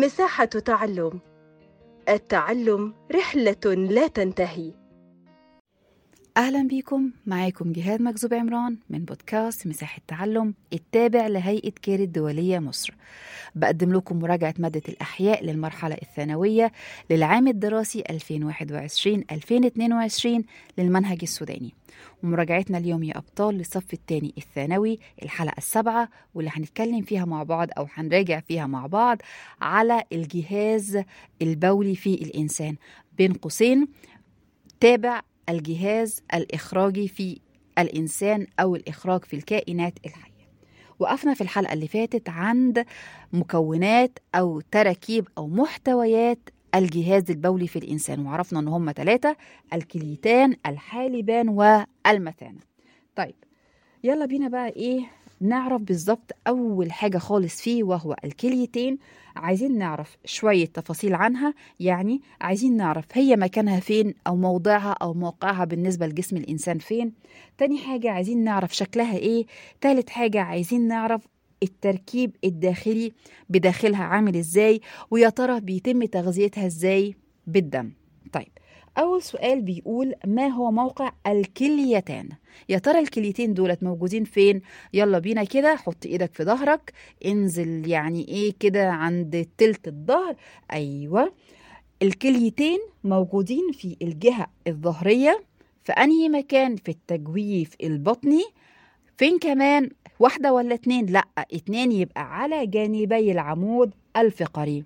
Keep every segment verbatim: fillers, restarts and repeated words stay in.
مساحة تعلم. التعلم رحلة لا تنتهي. أهلا بكم، معاكم جهاد مجذوب عمران من بودكاست مساحة تعلم التابع لهيئة كير الدولية مصر. بقدم لكم مراجعة مادة الأحياء للمرحلة الثانوية للعام الدراسي ألفين وواحد وعشرين ألفين واثنين وعشرين للمنهج السوداني. ومراجعتنا اليوم يا أبطال للصف الثاني الثانوي الحلقة السابعة، واللي هنتكلم فيها مع بعض أو هنراجع فيها مع بعض على الجهاز البولي في الإنسان، بين قوسين تابع الجهاز الإخراجي في الإنسان أو الإخراج في الكائنات الحية. وقفنا في الحلقة اللي فاتت عند مكونات أو تركيب أو محتويات الجهاز البولي في الإنسان، وعرفنا أن هم ثلاثة: الكليتان، الحالبان، والمثانة. طيب يلا بينا بقى إيه نعرف بالضبط أول حاجة خالص فيه، وهو الكليتين. عايزين نعرف شوية تفاصيل عنها، يعني عايزين نعرف هي مكانها فين أو موضعها أو موقعها بالنسبة لجسم الإنسان فين. تاني حاجة عايزين نعرف شكلها إيه. تالت حاجة عايزين نعرف التركيب الداخلي بداخلها عامل إزاي، ويا ترى بيتم تغذيتها إزاي بالدم. طيب أول سؤال بيقول: ما هو موقع الكليتان؟ يا ترى الكليتين دولت موجودين فين؟ يلا بينا كده، حط إيدك في ظهرك، انزل يعني إيه كده عند تلت الظهر. أيوة، الكليتين موجودين في الجهة الظهرية. في أنهي مكان؟ في التجويف البطني. فين كمان؟ واحدة ولا اتنين؟ لأ، اتنين، يبقى على جانبي العمود الفقري،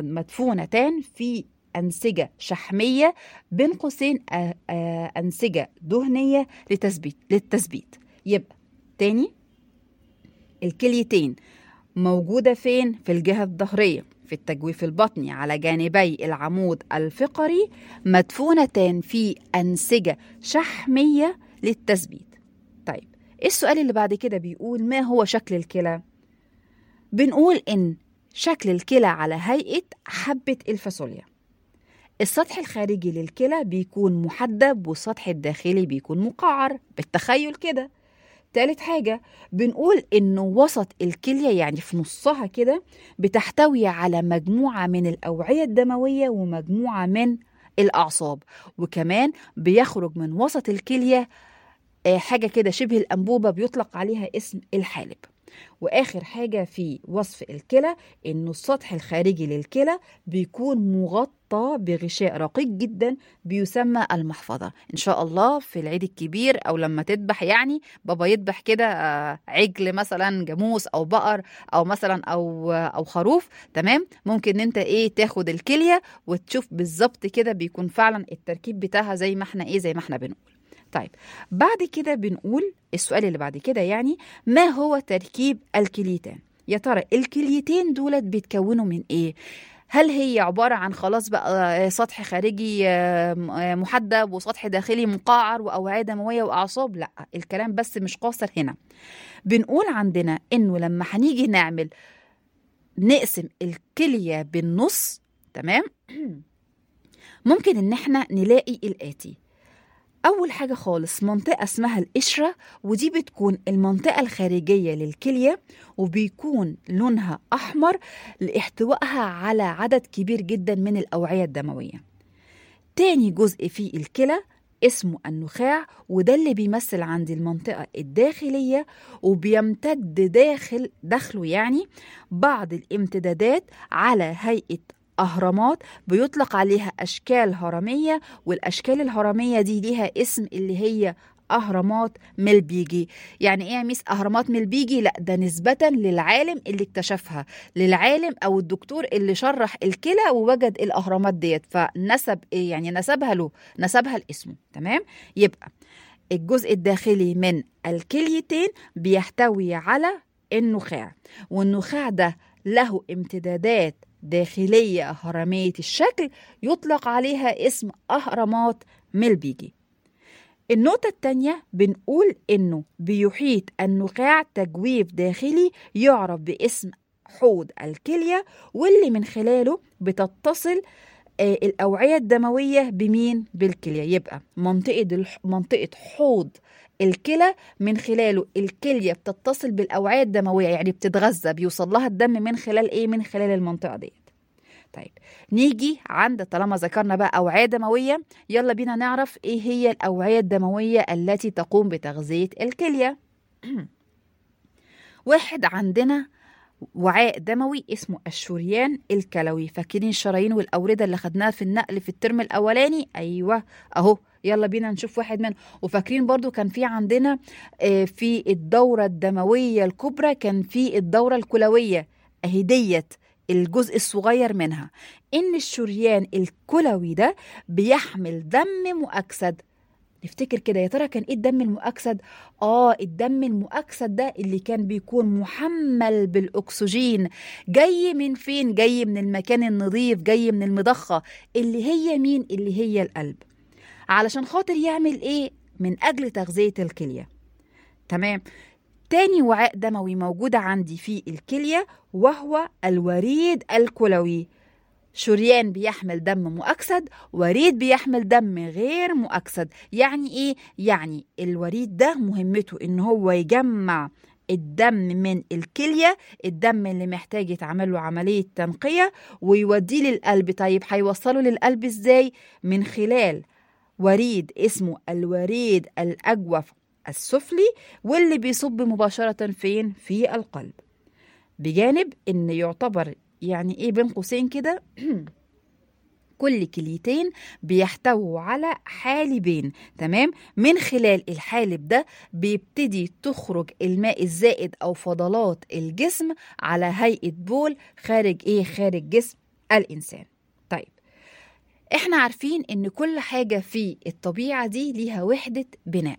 مدفونتان في أنسجة شحمية بين قوسين أنسجة دهنية لتثبيت للتثبيت. يبقى تاني، الكليتين موجودة فين؟ في الجهة الظهرية في التجويف البطني على جانبي العمود الفقري، مدفونتان في أنسجة شحمية للتثبيت. طيب السؤال اللي بعد كده بيقول: ما هو شكل الكلى؟ بنقول إن شكل الكلى على هيئة حبة الفاصوليا. السطح الخارجي للكلى بيكون محدب، والسطح الداخلي بيكون مقعر بالتخيل كده. ثالث حاجة بنقول إنه وسط الكلية، يعني في نصها كده، بتحتوي على مجموعة من الأوعية الدموية ومجموعة من الأعصاب، وكمان بيخرج من وسط الكلية حاجة كده شبه الأنبوبة بيطلق عليها اسم الحالب. وآخر حاجة في وصف الكلى إنه السطح الخارجي للكلى بيكون مغطى بغشاء رقيق جدا بيسمى المحفظة. إن شاء الله في العيد الكبير أو لما تذبح، يعني بابا يذبح كده عجل مثلا، جاموس أو بقر أو مثلا أو أو خروف، تمام، ممكن أنت إيه تاخد الكلية وتشوف بالظبط كده بيكون فعلا التركيب بتاعها زي ما إحنا إيه زي ما إحنا بنقول. طيب بعد كده بنقول السؤال اللي بعد كده، يعني ما هو تركيب الكليتان؟ يا ترى الكليتين دولت بيتكونوا من ايه؟ هل هي عبارة عن خلاص بقى سطح خارجي محدب وسطح داخلي مقعر وأوعية دموية وأعصاب؟ لا، الكلام بس مش قاصر هنا. بنقول عندنا انه لما هنيجي نعمل نقسم الكلية بالنص، تمام، ممكن ان احنا نلاقي الآتي. أول حاجة خالص منطقة اسمها القشرة، ودي بتكون المنطقة الخارجية للكلية، وبيكون لونها أحمر لاحتوائها على عدد كبير جدا من الأوعية الدموية. تاني جزء في الكلى اسمه النخاع، وده اللي بيمثل عند المنطقة الداخلية، وبيمتد داخل دخله يعني بعض الامتدادات على هيئة أهرامات بيطلق عليها أشكال هرمية، والأشكال الهرمية دي ليها اسم اللي هي أهرامات مالبيجي. يعني إيه ميس أهرامات مالبيجي؟ لأ، ده نسبة للعالم اللي اكتشفها، للعالم أو الدكتور اللي شرح الكلى ووجد الأهرامات ديت، فنسب يعني نسبها له، نسبها لاسمه، تمام. يبقى الجزء الداخلي من الكليتين بيحتوي على النخاع، والنخاع ده له امتدادات داخلية هرمية الشكل يطلق عليها اسم أهرامات مالبيجي. النقطة الثانية بنقول إنه بيحيط النخاع تجويف داخلي يعرف باسم حوض الكلية، واللي من خلاله بتتصل الأوعية الدموية بمين؟ بالكلية. يبقى منطقة منطقة حوض الكلى من خلاله الكلية بتتصل بالأوعية الدموية، يعني بتتغذى، بيوصل لها الدم من خلال إيه؟ من خلال المنطقة دي. طيب نيجي عند، طالما ذكرنا بقى أوعية دموية، يلا بينا نعرف إيه هي الأوعية الدموية التي تقوم بتغذية الكلية. واحد عندنا وعاء دموي اسمه الشريان الكلوي، فاكرين الشرايين والأوردة اللي خدناها في النقل في الترم الأولاني؟ أيوة أهو، يلا بينا نشوف واحد منهم. وفاكرين برضو كان في عندنا في الدورة الدموية الكبرى كان في الدورة الكلوية، أهدية الجزء الصغير منها. إن الشريان الكلوي ده بيحمل دم مؤكسد. نفتكر كده يا ترى كان إيه الدم المؤكسد؟ آه الدم المؤكسد ده اللي كان بيكون محمل بالأكسجين، جاي من فين؟ جاي من المكان النظيف، جاي من المضخة اللي هي مين؟ اللي هي القلب، علشان خاطر يعمل إيه؟ من أجل تغذية الكلية. تمام. تاني وعاء دموي موجود عندي في الكلية وهو الوريد الكلوي، شريان بيحمل دم مؤكسد، وريد بيحمل دم غير مؤكسد. يعني ايه؟ يعني الوريد ده مهمته ان هو يجمع الدم من الكلية، الدم اللي محتاج يتعمل له عملية تنقية ويوديه للقلب. طيب هيوصله للقلب ازاي؟ من خلال وريد اسمه الوريد الأجوف السفلي، واللي بيصب مباشرة فين؟ في القلب. بجانب ان يعتبر يعني ايه بين قوسين كده كل كليتين بيحتووا على حالبين. تمام. من خلال الحالب ده بيبتدي تخرج الماء الزائد او فضلات الجسم على هيئة بول خارج ايه؟ خارج جسم الانسان. طيب احنا عارفين ان كل حاجة في الطبيعة دي ليها وحدة بناء.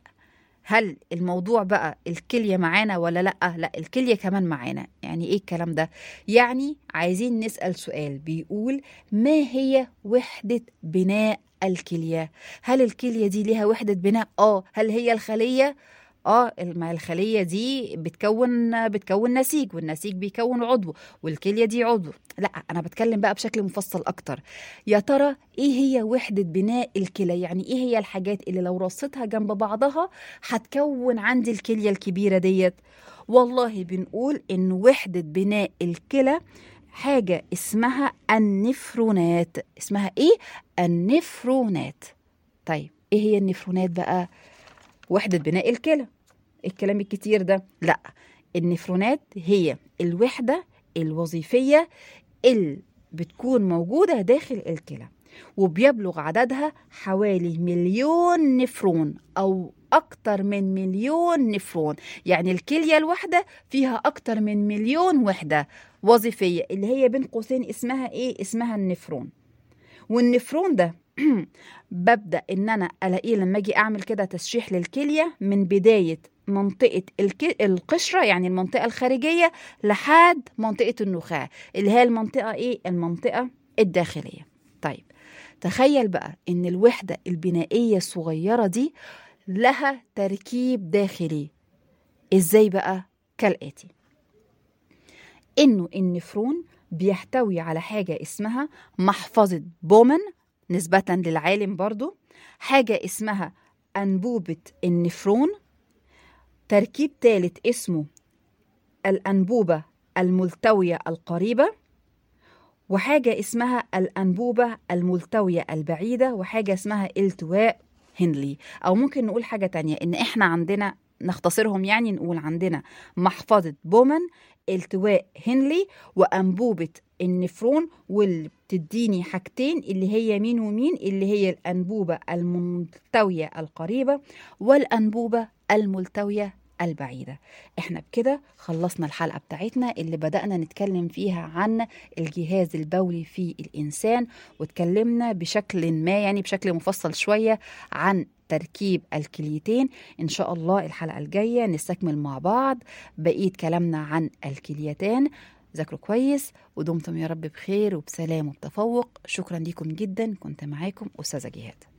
هل الموضوع بقى الكلية معانا ولا لأ؟ لأ، الكلية كمان معانا. يعني إيه الكلام ده؟ يعني عايزين نسأل سؤال بيقول ما هي وحدة بناء الكلية؟ هل الكلية دي لها وحدة بناء؟ آه. هل هي الخلية؟ آه، الخلية دي بتكون بتكون نسيج، والنسيج بيكون عضو، والكلية دي عضو. لأ، أنا بتكلم بقى بشكل مفصل أكتر. يا ترى إيه هي وحدة بناء الكلى؟ يعني إيه هي الحاجات اللي لو رصتها جنب بعضها هتكون عندي الكلية الكبيرة ديت؟ والله بنقول إن وحدة بناء الكلى حاجة اسمها النفرونات. اسمها إيه؟ النفرونات. طيب إيه هي النفرونات بقى؟ وحدة بناء الكلى، الكلام الكتير ده؟ لا، النفرونات هي الوحدة الوظيفية اللي بتكون موجودة داخل الكلى، وبيبلغ عددها حوالي مليون نفرون أو أكتر من مليون نفرون. يعني الكلية الواحدة فيها أكتر من مليون وحدة وظيفية اللي هي بين قوسين اسمها إيه؟ اسمها النفرون. والنفرون ده ببدأ إن أنا ألاقيه لما أجي أعمل كده تشريح للكلية من بداية منطقة القشرة، يعني المنطقة الخارجية، لحد منطقة النخاع اللي هي المنطقة إيه؟ المنطقة الداخلية. طيب تخيل بقى إن الوحدة البنائية الصغيرة دي لها تركيب داخلي. إزاي بقى؟ كالآتي، إنه النفرون بيحتوي على حاجة اسمها محفظة بومن نسبة للعالم، برضو حاجة اسمها أنبوبة النفرون، تركيب ثالث اسمه الأنبوبة الملتوية القريبة، وحاجة اسمها الأنبوبة الملتوية البعيدة، وحاجة اسمها التواء هنلي. أو ممكن نقول حاجة تانية، إن إحنا عندنا نختصرهم، يعني نقول عندنا محفظة بومن، التواء هنلي، وأنبوبة النفرون، واللي بتديني حاجتين اللي هي مين ومين؟ اللي هي الأنبوبة الملتوية القريبة والأنبوبة الملتوية البعيدة. احنا بكده خلصنا الحلقة بتاعتنا اللي بدأنا نتكلم فيها عن الجهاز البولي في الإنسان، وتكلمنا بشكل ما يعني بشكل مفصل شوية عن تركيب الكليتين. إن شاء الله الحلقة الجاية نستكمل مع بعض بقية كلامنا عن الكليتين. ذاكروا كويس، ودمتم يا رب بخير وبسلام وبتفوق. شكرا لكم جدا، كنت معاكم أستاذة جهاد.